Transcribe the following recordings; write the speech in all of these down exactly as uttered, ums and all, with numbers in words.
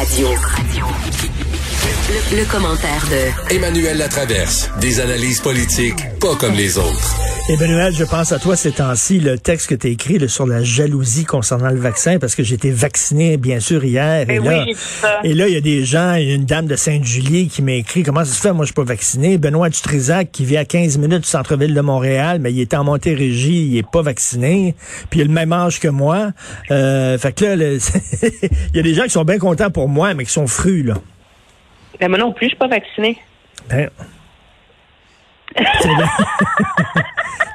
Radio. Le, le commentaire de Emmanuel Latraverse. Des analyses politiques pas comme les autres. Emmanuel, je pense à toi ces temps-ci, le texte que tu as écrit là, sur la jalousie concernant le vaccin, parce que j'ai été vacciné, bien sûr, hier. Mais et, oui, là, et là, il y a des gens, il y a une dame de Sainte-Julie qui m'a écrit, comment ça se fait, moi, je suis pas vacciné. Benoît Dutrizac, qui vit à quinze minutes du centre-ville de Montréal, mais il est en Montérégie, il est pas vacciné, puis il a le même âge que moi. Euh, fait que là, le il y a des gens qui sont bien contents pour moi, mais qui sont frus, là. Ben, moi non plus, je suis pas vaccinée. Ben.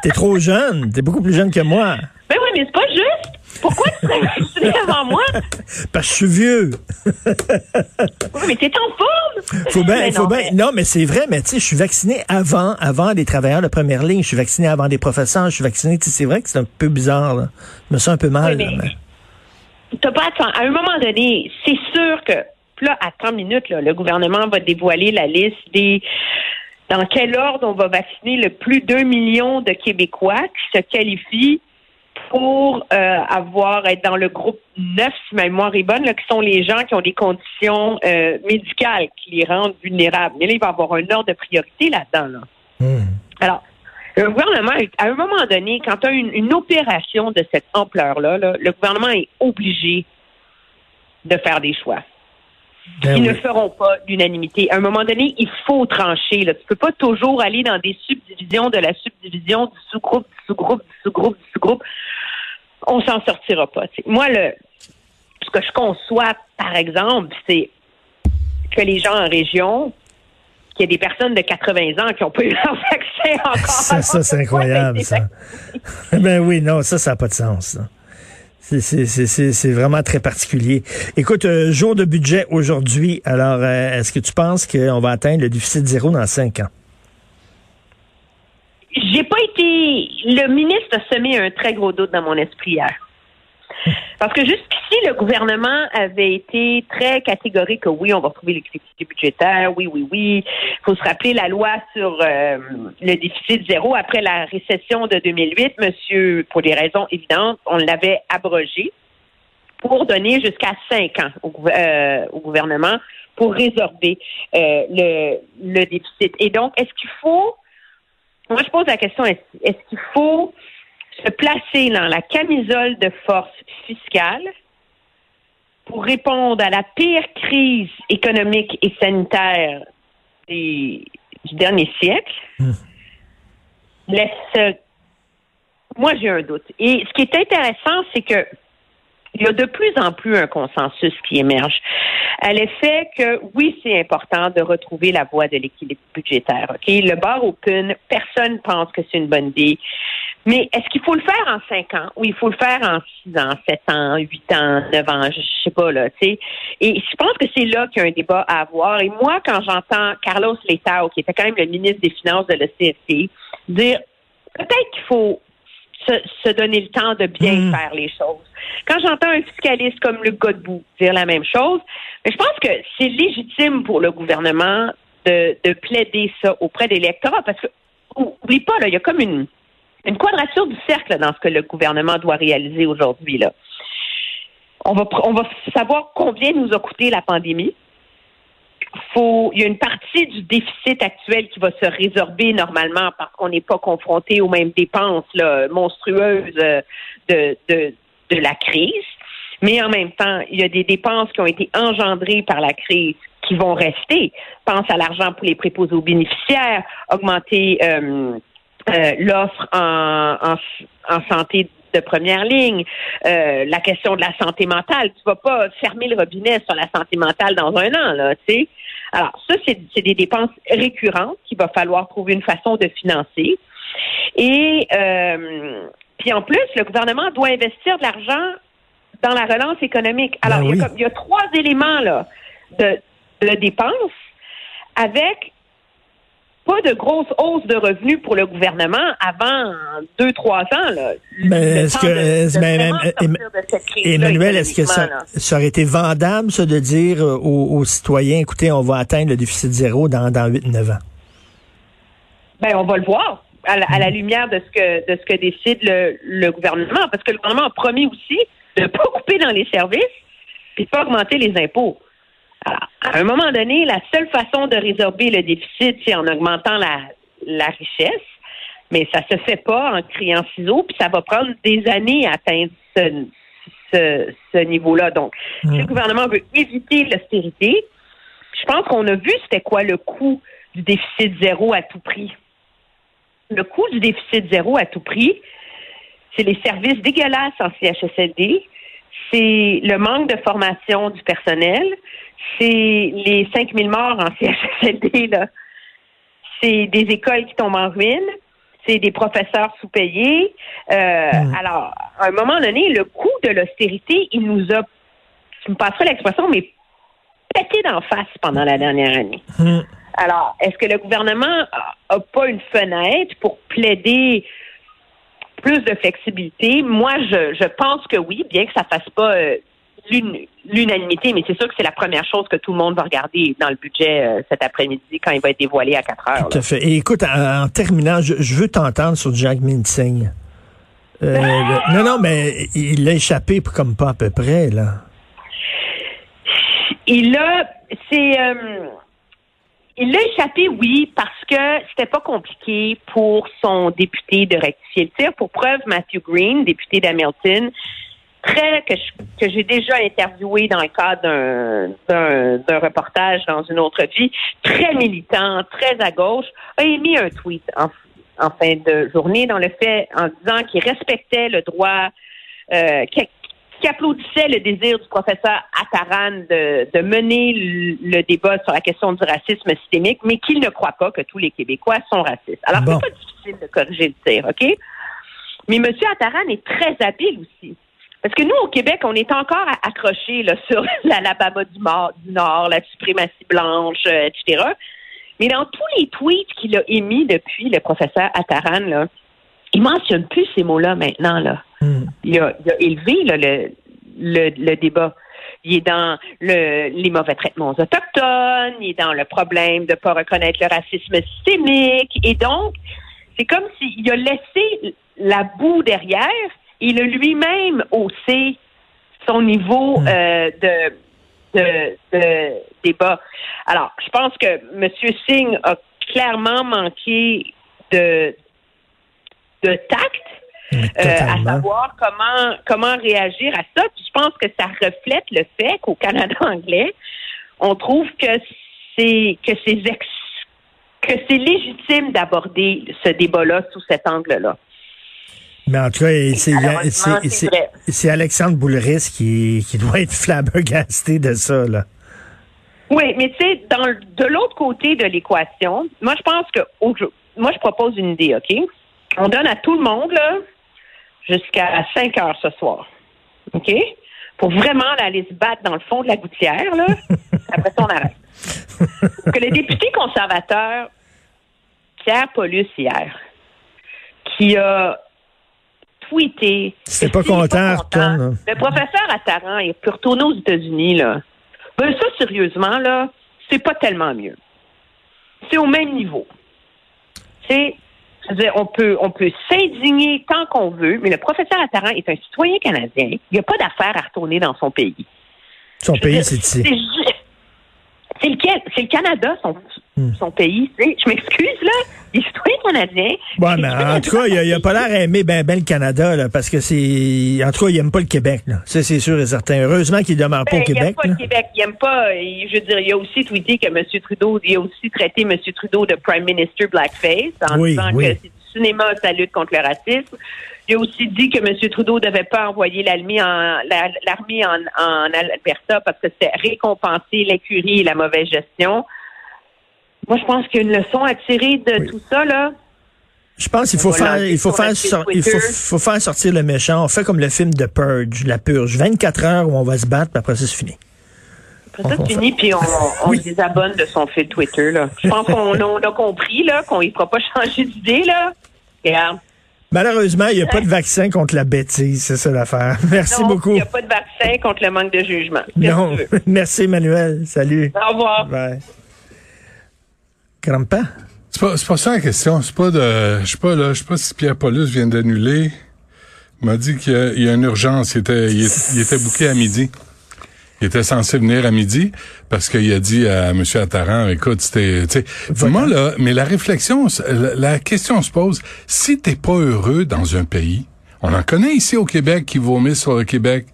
T'es trop jeune. T'es beaucoup plus jeune que moi. Ben oui, mais c'est pas juste. Pourquoi tu serais vacciné avant moi? Parce que je suis vieux. Oui, mais t'es en forme. Faut bien, faut bien. Non, mais c'est vrai, mais tu sais, je suis vacciné avant, avant des travailleurs de première ligne. Je suis vacciné avant des professeurs. Je suis vacciné. C'est vrai que c'est un peu bizarre, là. Je me sens un peu mal, oui, mais... là. Mais... T'as pas à temps. À un moment donné, c'est sûr que, là, à trente minutes, là, le gouvernement va dévoiler la liste des... Dans quel ordre on va vacciner le plus d'un million de Québécois qui se qualifient pour euh, avoir être dans le groupe neuf, si ma mémoire est bonne, là, qui sont les gens qui ont des conditions euh, médicales qui les rendent vulnérables. Mais là, il va y avoir un ordre de priorité là-dedans. Là. Mmh. Alors, le gouvernement, à un moment donné, quand tu as une, une opération de cette ampleur-là, là, le gouvernement est obligé de faire des choix. Ben Ils oui. ne feront pas l'unanimité. À un moment donné, il faut trancher. Là. Tu ne peux pas toujours aller dans des subdivisions de la subdivision, du sous-groupe, du sous-groupe, du sous-groupe, du sous-groupe. On s'en sortira pas. T'sais. Moi, le ce que je conçois, par exemple, c'est que les gens en région, qu'il y a des personnes de quatre-vingts ans qui n'ont pas eu leur vaccin encore. Ça, ça c'est incroyable, ça. Ben oui, non, ça, ça n'a pas de sens, ça. C'est, c'est, c'est, c'est vraiment très particulier. Écoute, euh, jour de budget aujourd'hui, alors euh, est-ce que tu penses qu'on va atteindre le déficit zéro dans cinq ans? J'ai pas été... Le ministre a semé un très gros doute dans mon esprit hier. Parce que jusqu'ici, le gouvernement avait été très catégorique que oui, on va retrouver l'équité budgétaire, oui, oui, oui. Il faut se rappeler la loi sur euh, le déficit zéro après la récession de deux mille huit. Monsieur, pour des raisons évidentes, on l'avait abrogé pour donner jusqu'à cinq ans au, euh, au gouvernement pour résorber euh, le, le déficit. Et donc, est-ce qu'il faut... Moi, je pose la question, est-ce, est-ce qu'il faut... se placer dans la camisole de force fiscale pour répondre à la pire crise économique et sanitaire des, du dernier siècle, mmh. laisse... Euh, moi, j'ai un doute. Et ce qui est intéressant, c'est que il y a de plus en plus un consensus qui émerge à l'effet que, oui, c'est important de retrouver la voie de l'équilibre budgétaire. Ok, le bar open, personne pense que c'est une bonne idée. Mais est-ce qu'il faut le faire en cinq ans ou il faut le faire en six ans, sept ans, huit ans, neuf ans, je sais pas là, tu sais. Et je pense que c'est là qu'il y a un débat à avoir. Et moi, quand j'entends Carlos Leitao, qui était quand même le ministre des Finances de l'O C S E, dire peut-être qu'il faut se, se donner le temps de bien mmh. faire les choses. Quand j'entends un fiscaliste comme Luc Godbout dire la même chose, mais je pense que c'est légitime pour le gouvernement de, de plaider ça auprès de l'électorat, parce que oublie pas là, il y a comme une Une quadrature du cercle dans ce que le gouvernement doit réaliser aujourd'hui. Là. On va, on va savoir combien nous a coûté la pandémie. Faut, il y a une partie du déficit actuel qui va se résorber normalement parce qu'on n'est pas confronté aux mêmes dépenses là, monstrueuses de, de, de la crise. Mais en même temps, il y a des dépenses qui ont été engendrées par la crise qui vont rester. Pense à l'argent pour les préposés aux bénéficiaires, augmenter... Euh, Euh, l'offre en, en, en santé de première ligne, euh, la question de la santé mentale. Tu vas pas fermer le robinet sur la santé mentale dans un an, là, tu sais. Alors, ça, c'est, c'est des dépenses récurrentes qu'il va falloir trouver une façon de financer. Et euh, puis en plus, le gouvernement doit investir de l'argent dans la relance économique. Alors, ben oui. il, y a, il y a trois éléments là de, de dépenses avec pas de grosse hausse de revenus pour le gouvernement avant deux, trois ans, là. Mais est-ce que, mais, Emmanuel, est-ce que ça, ça aurait été vendable, ça, de dire aux, aux citoyens, écoutez, on va atteindre le déficit zéro dans, dans huit neuf ans? Ben, on va le voir à la, à la lumière de ce que, de ce que décide le, le gouvernement. Parce que le gouvernement a promis aussi de ne pas couper dans les services et de ne pas augmenter les impôts. À un moment donné, la seule façon de résorber le déficit, c'est en augmentant la, la richesse, mais ça se fait pas en criant ciseaux, puis ça va prendre des années à atteindre ce, ce, ce niveau-là. Donc, mmh. si le gouvernement veut éviter l'austérité, je pense qu'on a vu c'était quoi le coût du déficit zéro à tout prix. Le coût du déficit zéro à tout prix, c'est les services dégueulasses en C H S L D, c'est le manque de formation du personnel, c'est les cinq mille morts en C H S L D, là. C'est des écoles qui tombent en ruine, c'est des professeurs sous-payés. Euh, mmh. Alors, à un moment donné, le coût de l'austérité, il nous a, je me passerai l'expression, mais pété d'en face pendant la dernière année. Mmh. Alors, est-ce que le gouvernement n'a pas une fenêtre pour plaider plus de flexibilité? Moi, je, je pense que oui, bien que ça ne fasse pas euh, l'un, l'unanimité, mais c'est sûr que c'est la première chose que tout le monde va regarder dans le budget euh, cet après-midi quand il va être dévoilé à quatre heures. Tout à fait. Et écoute, en, en terminant, je, je veux t'entendre sur Jagmeet Singh. Euh, le, non, non, mais il l'a échappé comme pas à peu près, là. Il a... C'est... Euh, Il l'a échappé, oui, parce que c'était pas compliqué pour son député de rectifier le tir. Pour preuve, Matthew Green, député d'Hamilton, très que, je, que j'ai déjà interviewé dans le cadre d'un, d'un, d'un reportage dans une autre vie, très militant, très à gauche, a émis un tweet en, en fin de journée dans le fait en disant qu'il respectait le droit, euh, qu'il, qui applaudissait le désir du professeur Attaran de, de mener le, le débat sur la question du racisme systémique, mais qu'il ne croit pas que tous les Québécois sont racistes. Alors, bon. C'est pas difficile de corriger le tir, OK? Mais M. Attaran est très habile aussi. Parce que nous, au Québec, on est encore accrochés là, sur l'Alabama du, mort, du Nord, la suprématie blanche, euh, et cetera. Mais dans tous les tweets qu'il a émis depuis le professeur Attaran, là, il ne mentionne plus ces mots-là maintenant, là. Mm. Il, a, il a élevé là, le, le, le débat. Il est dans le, les mauvais traitements aux Autochtones, il est dans le problème de ne pas reconnaître le racisme systémique. Et donc, c'est comme s'il a laissé la boue derrière. Il a lui-même haussé son niveau mm. euh, de, de, de débat. Alors, je pense que M. Singh a clairement manqué de... de tact, euh, à savoir comment comment réagir à ça. Puis je pense que ça reflète le fait qu'au Canada anglais, on trouve que c'est que c'est ex, que c'est légitime d'aborder ce débat-là sous cet angle-là. Mais en tout cas, c'est, c'est, c'est, c'est, c'est Alexandre Boulerice qui qui doit être flabbergasté de ça, là. Oui, mais tu sais, dans de l'autre côté de l'équation, moi je pense que moi je propose une idée, OK? On donne à tout le monde là, jusqu'à cinq heures ce soir, OK? Pour vraiment là, aller se battre dans le fond de la gouttière, là. Après ça, on arrête. Que le député conservateur Pierre Paulus, hier, qui a tweeté... C'est pas, si content, pas content, retourne. Le professeur Attaran, il peut retourner aux États-Unis, là. Ben ça, sérieusement, là, c'est pas tellement mieux. C'est au même niveau. C'est... On peut, on peut s'indigner tant qu'on veut, mais le professeur Attaran est un citoyen canadien. Il n'y a pas d'affaire à retourner dans son pays. Son je pays, dire, c'est ici. C'est, c'est, lequel, c'est le Canada, son, hmm. son pays. Je m'excuse, là. Les citoyens canadiens. Ouais, mais en tout cas, il n'a pas l'air à aimer ben, ben le Canada, là, parce que c'est. En tout cas, il n'aime pas le Québec, là. Ça, c'est sûr et certain. Heureusement qu'il ne demeure ben, pas au Québec. Il n'aime pas là. le Québec. Il n'aime pas. Je veux dire, il a aussi tweeté que M. Trudeau. Il a aussi traité M. Trudeau de Prime Minister Blackface en oui, disant oui. que c'est du cinéma, ça lutte contre le racisme. Il a aussi dit que M. Trudeau ne devait pas envoyer l'armée en, la, l'armée en, en Alberta parce que c'était récompenser l'incurie et la mauvaise gestion. Moi, je pense qu'il y a une leçon à tirer de oui. tout ça, là. Je pense qu'il faut voilà, faire, il faut faire, sor- il faut, faut faire sortir le méchant. On fait comme le film de Purge, la purge. vingt-quatre heures où on va se battre, puis après ça, c'est fini. Après ça, c'est fini, puis on, on oui. se désabonne de son fil Twitter, là. Je pense qu'on on a compris, là, qu'on ne pourra pas changer d'idée, là. Regarde. Malheureusement, il n'y a pas de vaccin contre la bêtise, c'est ça l'affaire. Merci non, beaucoup. Il n'y a pas de vaccin contre le manque de jugement. Qu'est-ce non. Que tu veux? Merci, Emmanuel. Salut. Au revoir. Bye. Pas. C'est, pas, c'est pas ça la question. C'est pas de. Je sais pas là. Je sais pas si Pierre Paulus vient d'annuler. Il m'a dit qu'il y a, il y a une urgence. Il était, il, il était booké à midi. Il Il était censé venir à midi parce qu'il a dit à M. Attaran, écoute, c'était, tu sais, moi là, mais la réflexion, la, la question se pose, si t'es pas heureux dans un pays, on en connaît ici au Québec qui vomit sur le Québec.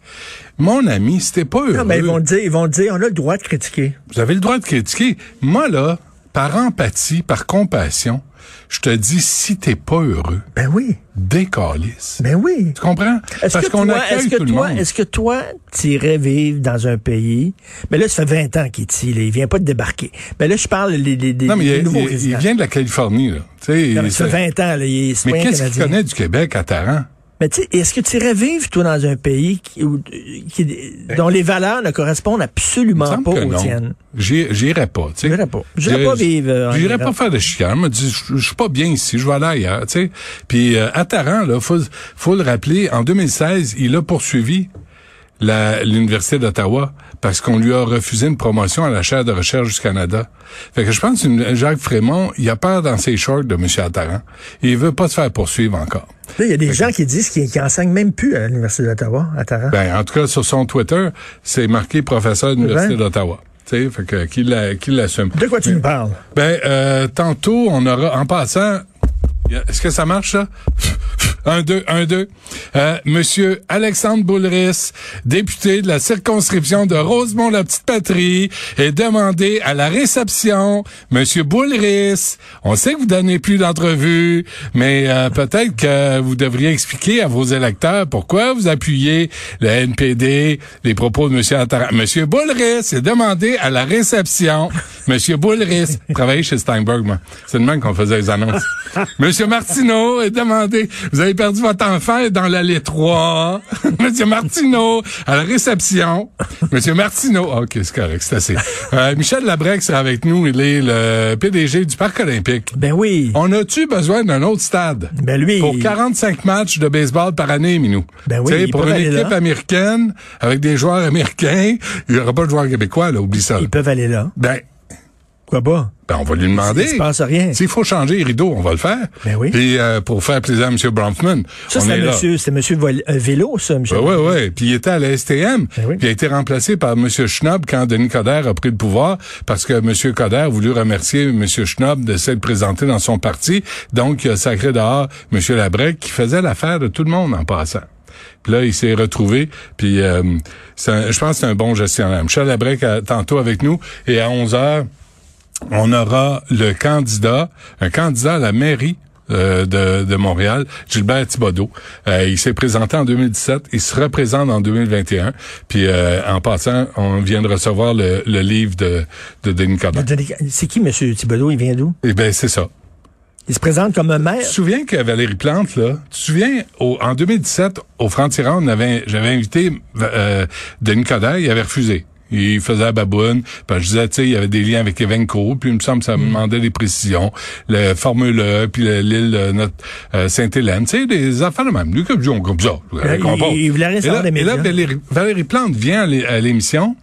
Mon ami, si t'es pas heureux. Non, mais ils vont dire, ils vont dire, on a le droit de critiquer. Vous avez le droit de critiquer. Moi là, par empathie, par compassion, je te dis, si t'es pas heureux, ben oui, décalisse. Ben oui. Tu comprends? Est-ce Parce que qu'on toi, accueille est-ce que tout toi, le monde. Est-ce que toi, t'irais vivre dans un pays? Mais là, ça fait vingt ans qu'il est là. Il vient pas de débarquer. Mais là, je parle des, des, des, non, mais des il, nouveaux il, résidents. Il vient de la Californie, là. Tu sais. Ça fait vingt ans, là. Il est mais qu'est-ce qu'il connaît du Québec, Attaran? Mais tu sais, est-ce que tu irais vivre, toi, dans un pays qui, où, qui, dont les valeurs ne correspondent absolument pas aux non. tiennes? J'irais j'irai pas, tu sais. J'irais pas. J'irais, j'irais pas vivre euh, J'irais pas faire de chicane. Je me dis, je suis pas bien ici, je vais aller ailleurs, tu sais. Puis euh, Attaran, là, faut, faut le rappeler, en deux mille seize, il a poursuivi la, l'Université d'Ottawa parce qu'on lui a refusé une promotion à la chaire de recherche du Canada. Fait que je pense que Jacques Frémont, il a peur dans ses shorts de M. Attaran. Il veut pas se faire poursuivre encore. Là, il y a des okay. gens qui disent qu'ils n'enseignent même plus à l'Université d'Ottawa, Attaran. Ben, en tout cas, sur son Twitter, c'est marqué professeur de l'Université ben. d'Ottawa. Tu sais, fait que, qui, l'a, qui l'assume. De quoi tu Mais, nous parles? Ben, euh, tantôt, on aura, en passant, est-ce que ça marche, ça? Un, deux, un, deux. Euh, Monsieur Alexandre Boulerice, député de la circonscription de Rosemont-la-Petite-Patrie, est demandé à la réception. Monsieur Boulerice, on sait que vous donnez plus d'entrevues, mais euh, peut-être que vous devriez expliquer à vos électeurs pourquoi vous appuyez le N P D, les propos de Monsieur Attaran. Monsieur Boulerice est demandé à la réception. Monsieur Boulerice, travaillez chez Steinberg, moi. C'est le même qu'on faisait les annonces. Monsieur Martineau est demandé. Vous avez perdu votre enfant dans l'allée trois. Monsieur Martineau, à la réception. Monsieur Martineau. Ah, OK, c'est correct, c'est assez. Euh, Michel Labrecque sera avec nous. Il est le P D G du Parc olympique. Ben oui. On a-tu besoin d'un autre stade? Ben lui. Pour quarante-cinq matts de baseball par année, Minou. Ben oui. Tu sais, pour une équipe là. américaine, avec des joueurs américains, il n'y aura pas de joueurs québécois, là, oublie ça. Ils peuvent aller là. Ben. Pourquoi pas? Ben, on va lui demander. Il se passe rien. S'il faut changer les rideaux, on va le faire. Ben oui. Puis euh, pour faire plaisir à M. Bronfman, ça, on c'est est là. Monsieur, c'est M. Vol- euh, Vélo, ça, M. Ben, oui, oui. Puis il était à la S T M. Ben oui. Puis il a été remplacé par M. Schnob quand Denis Coderre a pris le pouvoir parce que M. Coderre voulait remercier M. Schnob de s'être présenté dans son parti. Donc, il a sacré dehors M. Labrecque qui faisait l'affaire de tout le monde en passant. Puis là, il s'est retrouvé. Puis euh, c'est un, je pense que c'est un bon gestionnaire. Michel Labrecque, à, tantôt avec nous. Et à onze heures, on aura le candidat, un candidat à la mairie euh, de, de Montréal, Gilbert Thibodeau. Euh, il s'est présenté en deux mille dix-sept, il se représente en deux mille vingt et un. Puis euh, en passant, on vient de recevoir le, le livre de, de Denis Coderre. C'est qui, M. Thibodeau? Il vient d'où? Eh bien, c'est ça. Il se présente comme un maire. Tu te souviens que Valérie Plante, là, tu te souviens, au, en deux mille dix-sept, au Franc-Tirant, on avait, j'avais invité euh, Denis Coderre, il avait refusé. Il faisait la baboune. Puis je disais, tu sais, il y avait des liens avec Evenko. Puis il me semble que ça me demandait des précisions. Le Formule E, puis le, l'île de notre euh, Sainte-Hélène. Tu sais, des affaires de même. Lui, comme ça. Comme ça il, il voulait rester dans les médias. Et là, Valérie, Valérie Plante vient à l'émission.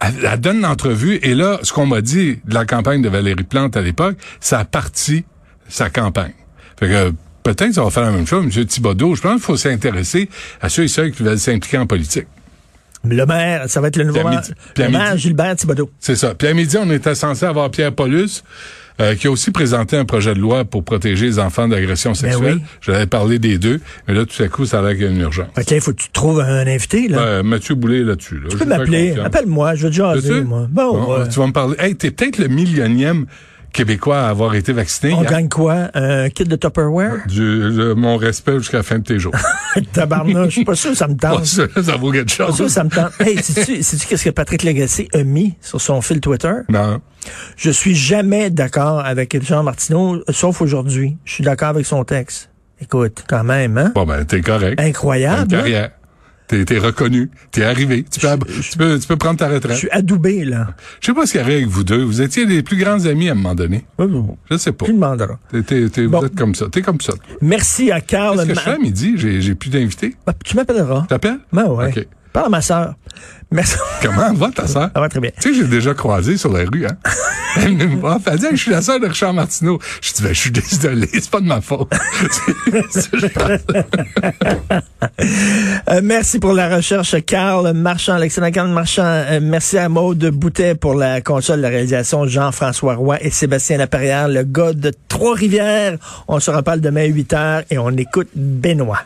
Elle, elle donne l'entrevue. Et là, ce qu'on m'a dit de la campagne de Valérie Plante à l'époque, ça a parti sa campagne. Fait que peut-être que ça va faire la même chose. M. Thibodeau, je pense qu'il faut s'intéresser à ceux et celles qui veulent s'impliquer en politique. Le maire, ça va être le nouveau maire, le maire Gilbert Thibodeau. C'est ça. Puis à midi, on était censé avoir Pierre Paulus, euh, qui a aussi présenté un projet de loi pour protéger les enfants d'agression sexuelle. Ben oui. J'avais parlé des deux, mais là, tout à coup, ça a l'air qu'il y a une urgence. Fait que là, il faut que tu trouves un invité, là. Ben, Mathieu Boulay, là-dessus, là. Tu peux m'appeler. Appelle-moi, je veux te jaser, moi. Bon, bon euh... tu vas me parler. Hey, t'es peut-être le millionième Québécois à avoir été vacciné. On hein? gagne quoi? Un euh, kit de Tupperware? Du, le, mon respect jusqu'à la fin de tes jours. Tabarnouche, je suis pas sûr que ça me tente. Pas sûr, ça vaut quelque chose. Pas sûr que ça me tente. Hey, sais-tu, sais-tu qu'est-ce que Patrick Lagacé a mis sur son fil Twitter? Non. Je suis jamais d'accord avec Jean Martineau, sauf aujourd'hui. Je suis d'accord avec son texte. Écoute, quand même, hein? Bon, ben, t'es correct. Incroyable. T'as une carrière. Hein? T'es, t'es reconnu, t'es arrivé, tu peux, je, tu peux, tu peux prendre ta retraite. Je suis adoubé, là. Je sais pas ce qu'il y avait avec vous deux. Vous étiez les plus grands amis à un moment donné. Oui, oui, oui. Je sais pas. Tu demanderas. T'es, t'es, t'es, bon. Vous êtes comme ça. T'es comme ça. Merci à Karl. Qu'est-ce que ma... je fais à midi? J'ai, j'ai plus d'invités. Bah, tu m'appelleras. T'appelles? Ben ouais. OK. Parle à ma sœur. Merci. Comment va ta sœur? Ça va très bien. Tu sais, j'ai déjà croisé sur la rue, hein? Elle dit, je suis la sœur de Richard Martineau. Je dis, ben, je suis désolé, c'est pas de ma faute. euh, merci pour la recherche, Karl Marchand, Alexandre Karl Marchand. Euh, merci à Maud Boutet pour la console de la réalisation, Jean-François Roy et Sébastien Laperrière, le gars de Trois-Rivières. On se reparle demain à huit heures et on écoute Benoît.